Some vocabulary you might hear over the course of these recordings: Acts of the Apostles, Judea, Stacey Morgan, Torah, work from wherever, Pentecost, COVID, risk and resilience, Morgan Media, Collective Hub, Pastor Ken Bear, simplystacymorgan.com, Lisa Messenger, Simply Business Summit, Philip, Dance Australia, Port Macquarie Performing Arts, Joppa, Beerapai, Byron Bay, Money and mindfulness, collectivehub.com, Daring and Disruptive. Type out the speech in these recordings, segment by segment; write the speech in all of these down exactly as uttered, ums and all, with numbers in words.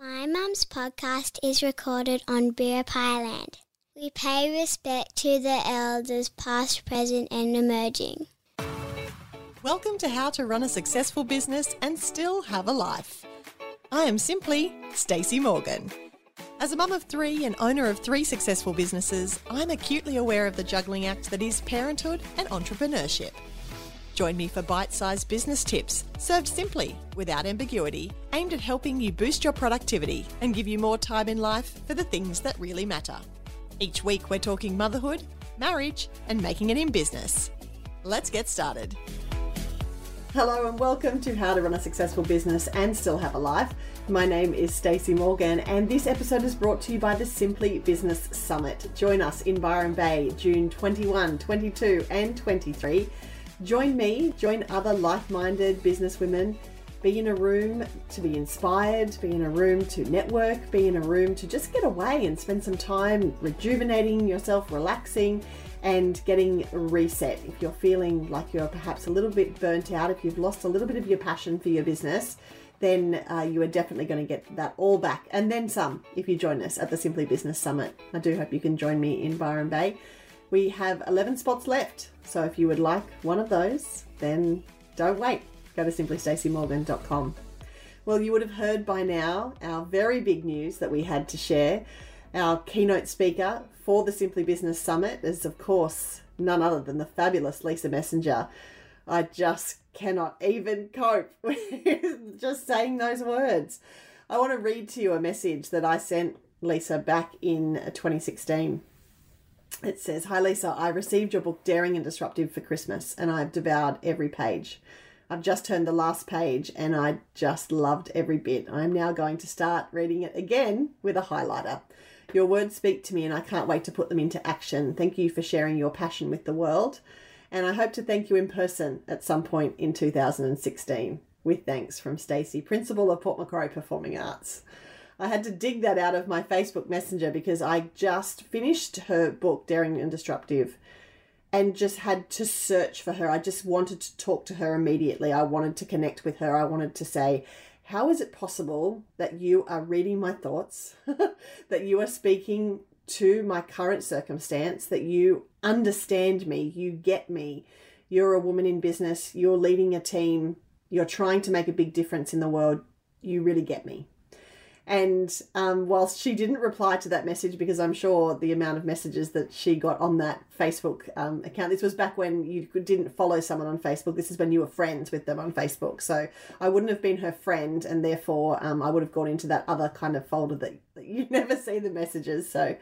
My mum's podcast is recorded on Beerapai land. We pay respect to the elders past, present and emerging. Welcome to How to Run a Successful Business and Still Have a Life. I am Simply Stacey Morgan. As a mum of three and owner of three successful businesses, I'm acutely aware of the juggling act that is parenthood and entrepreneurship. Join me for bite-sized business tips, served simply, without ambiguity, aimed at helping you boost your productivity and give you more time in life for the things that really matter. Each week we're talking motherhood, marriage, and making it in business. Let's get started. Hello and welcome to How to Run a Successful Business and Still Have a Life. My name is Stacey Morgan and this episode is brought to you by the Simply Business Summit. Join us in Byron Bay, June twenty-first, twenty-second and twenty-third. Join me, join other like-minded business women. Be in a room to be inspired, be in a room to network, be in a room to just get away and spend some time rejuvenating yourself, relaxing, and getting reset. If you're feeling like you're perhaps a little bit burnt out, if you've lost a little bit of your passion for your business, then uh, you are definitely going to get that all back and then some if you join us at the Simply Business Summit. I do hope you can join me in Byron Bay. We have eleven spots left, so if you would like one of those, then don't wait. Go to simply stacy morgan dot com. Well, you would have heard by now our very big news that we had to share. Our keynote speaker for the Simply Business Summit is, of course, none other than the fabulous Lisa Messenger. I just cannot even cope with just saying those words. I want to read to you a message that I sent Lisa back in twenty sixteen. It says, "Hi Lisa, I received your book Daring and Disruptive for Christmas and I've devoured every page. I've just turned the last page and I just loved every bit. I'm now going to start reading it again with a highlighter. Your words speak to me and I can't wait to put them into action. Thank you for sharing your passion with the world. And I hope to thank you in person at some point in two thousand sixteen. With thanks from Stacey, Principal of Port Macquarie Performing Arts." I had to dig that out of my Facebook Messenger because I just finished her book, Daring and Disruptive, and just had to search for her. I just wanted to talk to her immediately. I wanted to connect with her. I wanted to say, how is it possible that you are reading my thoughts, that you are speaking to my current circumstance, that you understand me, you get me, you're a woman in business, you're leading a team, you're trying to make a big difference in the world, you really get me. And um, whilst she didn't reply to that message, because I'm sure the amount of messages that she got on that Facebook um, account, this was back when you didn't follow someone on Facebook. This is when you were friends with them on Facebook. So I wouldn't have been her friend and therefore um, I would have gone into that other kind of folder that, that you never see the messages. So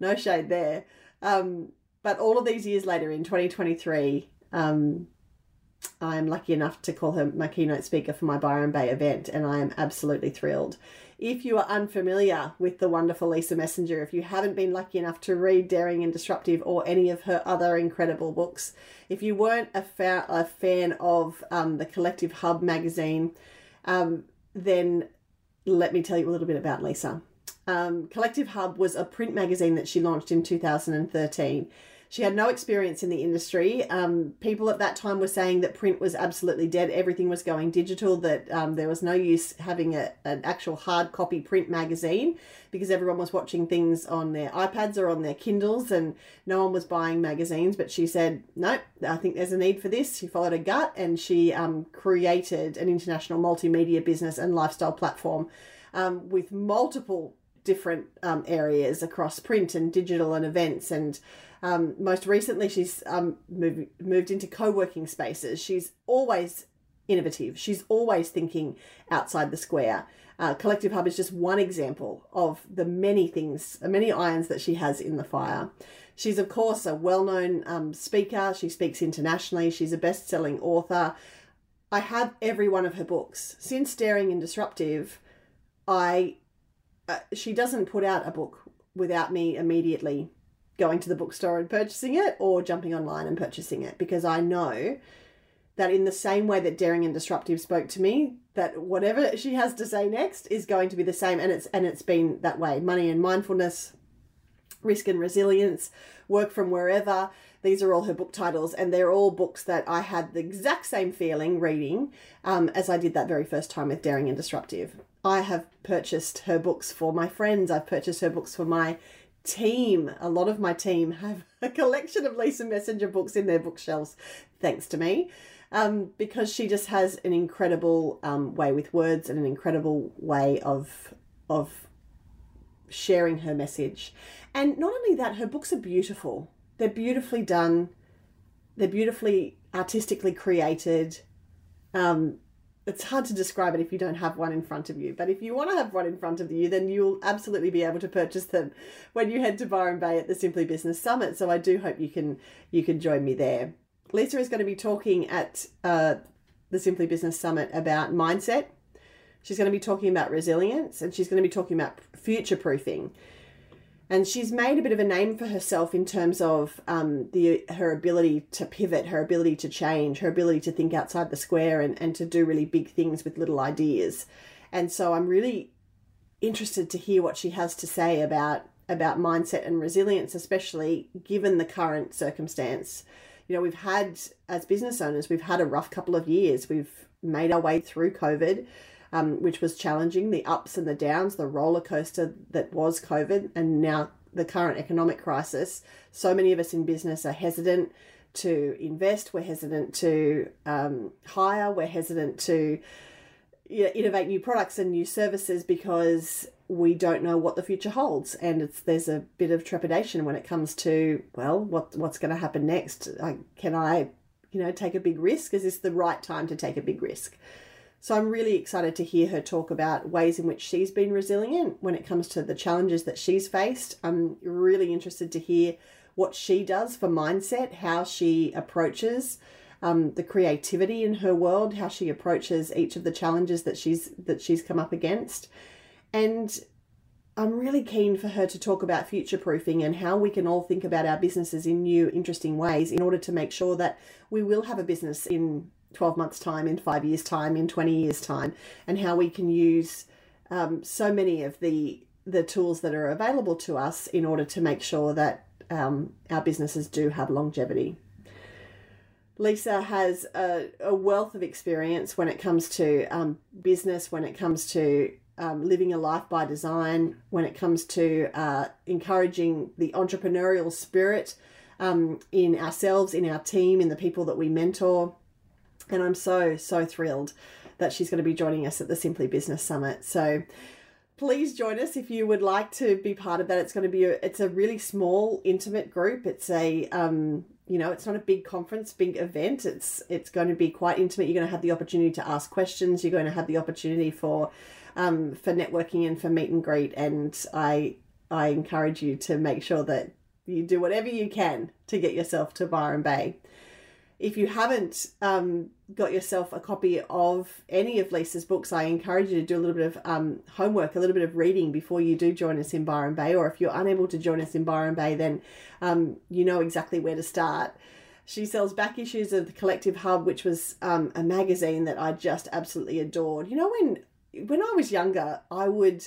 no shade there. Um, but all of these years later in twenty twenty-three, um, I'm lucky enough to call her my keynote speaker for my Byron Bay event and I am absolutely thrilled. If you are unfamiliar with the wonderful Lisa Messenger, if you haven't been lucky enough to read Daring and Disruptive or any of her other incredible books, if you weren't a, fa- a fan of um, the Collective Hub magazine, um, then let me tell you a little bit about Lisa. Um, Collective Hub was a print magazine that she launched in two thousand thirteen. She had no experience in the industry. Um, people at that time were saying that print was absolutely dead. Everything was going digital, that um, there was no use having a, an actual hard copy print magazine because everyone was watching things on their iPads or on their Kindles and no one was buying magazines. But she said, no, I think there's a need for this. She followed her gut and she um, created an international multimedia business and lifestyle platform um, with multiple different um, areas across print and digital and events. And um, most recently, she's um, moved, moved into co-working spaces. She's always innovative. She's always thinking outside the square. Uh, Collective Hub is just one example of the many things, many irons that she has in the fire. She's, of course, a well-known um, speaker. She speaks internationally. She's a best-selling author. I have every one of her books. Since Daring and Disruptive, I... Uh, she doesn't put out a book without me immediately going to the bookstore and purchasing it or jumping online and purchasing it, because I know that in the same way that Daring and Disruptive spoke to me, that whatever she has to say next is going to be the same. And it's, and it's been that way. Money and Mindfulness, Risk and Resilience, Work from Wherever. These are all her book titles and they're all books that I had the exact same feeling reading um, as I did that very first time with Daring and Disruptive. I have purchased her books for my friends. I've purchased her books for my team. A lot of my team have a collection of Lisa Messenger books in their bookshelves, thanks to me, um, because she just has an incredible um, way with words and an incredible way of of sharing her message. And not only that, her books are beautiful. They're beautifully done. They're beautifully artistically created. Um, it's hard to describe it if you don't have one in front of you. But if you want to have one in front of you, then you'll absolutely be able to purchase them when you head to Byron Bay at the Simply Business Summit. So I do hope you can you can join me there. Lisa is going to be talking at uh, the Simply Business Summit about mindset. She's going to be talking about resilience, and she's going to be talking about future-proofing. And she's made a bit of a name for herself in terms of um, the her ability to pivot, her ability to change, her ability to think outside the square and, and to do really big things with little ideas. And so I'm really interested to hear what she has to say about, about mindset and resilience, especially given the current circumstance. You know, we've had, as business owners, we've had a rough couple of years. We've made our way through COVID, Um, which was challenging, the ups and the downs, the roller coaster that was COVID, and now the current economic crisis. So many of us in business are hesitant to invest. We're hesitant to um, hire. We're hesitant to you know, innovate new products and new services because we don't know what the future holds. And it's there's a bit of trepidation when it comes to, well, what what's going to happen next? I, can I, you know, take a big risk? Is this the right time to take a big risk? So I'm really excited to hear her talk about ways in which she's been resilient when it comes to the challenges that she's faced. I'm really interested to hear what she does for mindset, how she approaches um, the creativity in her world, how she approaches each of the challenges that she's that she's come up against. And I'm really keen for her to talk about future-proofing and how we can all think about our businesses in new, interesting ways in order to make sure that we will have a business in twelve months time, in five years time, in twenty years time, and how we can use um, so many of the the tools that are available to us in order to make sure that um, our businesses do have longevity. Lisa has a, a wealth of experience when it comes to um, business, when it comes to um, living a life by design, when it comes to uh, encouraging the entrepreneurial spirit um, in ourselves, in our team, in the people that we mentor. And I'm so, so thrilled that she's going to be joining us at the Simply Business Summit. So please join us if you would like to be part of that. It's going to be, a, it's a really small, intimate group. It's a, um, you know, it's not a big conference, big event. It's, it's going to be quite intimate. You're going to have the opportunity to ask questions. You're going to have the opportunity for, um, for networking and for meet and greet. And I, I encourage you to make sure that you do whatever you can to get yourself to Byron Bay. If you haven't um, got yourself a copy of any of Lisa's books, I encourage you to do a little bit of um, homework, a little bit of reading before you do join us in Byron Bay. Or if you're unable to join us in Byron Bay, then um, you know exactly where to start. She sells back issues of the Collective Hub, which was um, a magazine that I just absolutely adored. You know, when when I was younger, I would...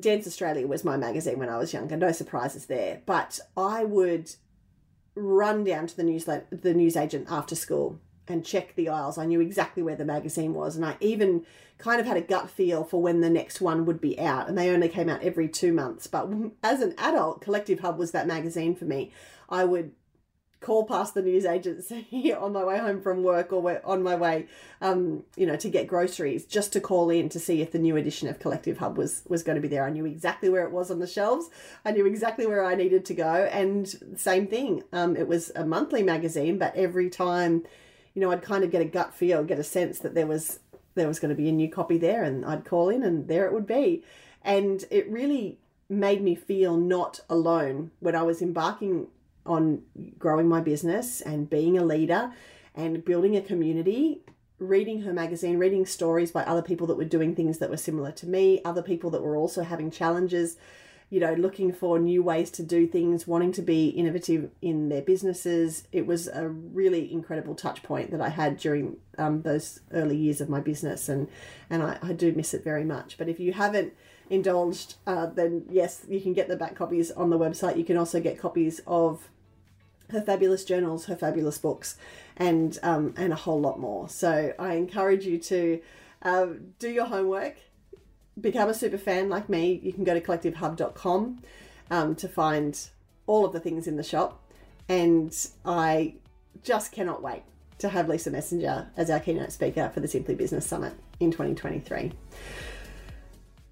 Dance Australia was my magazine when I was younger. No surprises there. But I would... run down to the newslet- the newsagent after school and check the aisles. I knew exactly where the magazine was, and I even kind of had a gut feel for when the next one would be out, and they only came out every two months. But as an adult, Collective Hub was that magazine for me. I would call past the newsagents here on my way home from work or on my way, um, you know, to get groceries, just to call in to see if the new edition of Collective Hub was, was going to be there. I knew exactly where it was on the shelves. I knew exactly where I needed to go. And same thing. Um, it was a monthly magazine, but every time, you know, I'd kind of get a gut feel, get a sense that there was, there was going to be a new copy there, and I'd call in and there it would be. And it really made me feel not alone when I was embarking on growing my business and being a leader and building a community. Reading her magazine, reading stories by other people that were doing things that were similar to me, other people that were also having challenges, you know, looking for new ways to do things, wanting to be innovative in their businesses. It was a really incredible touch point that I had during um, those early years of my business, and and I, I do miss it very much. But if you haven't indulged, uh, then yes, you can get the back copies on the website. You can also get copies of her fabulous journals, her fabulous books, and um, and a whole lot more. So I encourage you to uh, do your homework, become a super fan like me, you can go to collective hub dot com um, to find all of the things in the shop. And I just cannot wait to have Lisa Messenger as our keynote speaker for the Simply Business Summit in twenty twenty-three.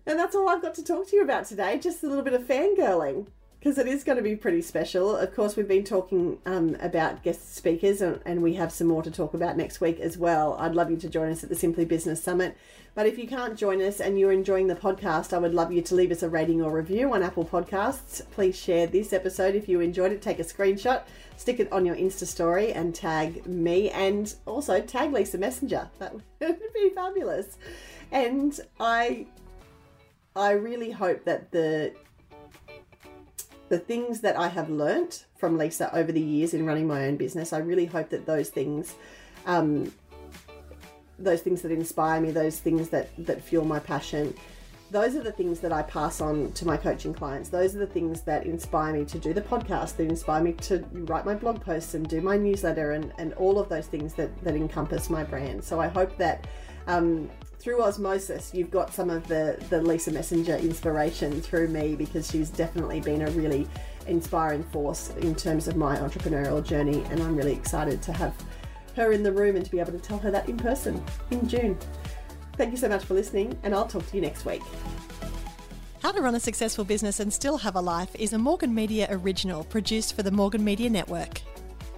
And that's all I've got to talk to you about today, just a little bit of fangirling, because it is going to be pretty special. Of course, we've been talking um, about guest speakers, and, and we have some more to talk about next week as well. I'd love you to join us at the Simply Business Summit. But if you can't join us and you're enjoying the podcast, I would love you to leave us a rating or review on Apple Podcasts. Please share this episode if you enjoyed it. Take a screenshot, stick it on your Insta story and tag me, and also tag Lisa Messenger. That would be fabulous. And I, I really hope that the... The things that I have learnt from Lisa over the years in running my own business, I really hope that those things, um, those things that inspire me, those things that, that fuel my passion, those are the things that I pass on to my coaching clients. Those are the things that inspire me to do the podcast, that inspire me to write my blog posts and do my newsletter, and, and all of those things that, that encompass my brand. So I hope that um, through osmosis, you've got some of the, the Lisa Messenger inspiration through me, because she's definitely been a really inspiring force in terms of my entrepreneurial journey. And I'm really excited to have her in the room and to be able to tell her that in person in June. Thank you so much for listening, and I'll talk to you next week. How to Run a Successful Business and Still Have a Life is a Morgan Media original produced for the Morgan Media Network.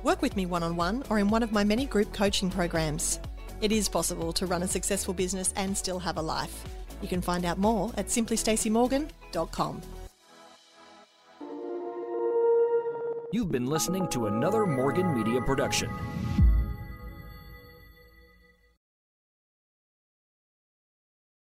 Work with me one-on-one or in one of my many group coaching programs. It is possible to run a successful business and still have a life. You can find out more at simply stacy morgan dot com. You've been listening to another Morgan Media production.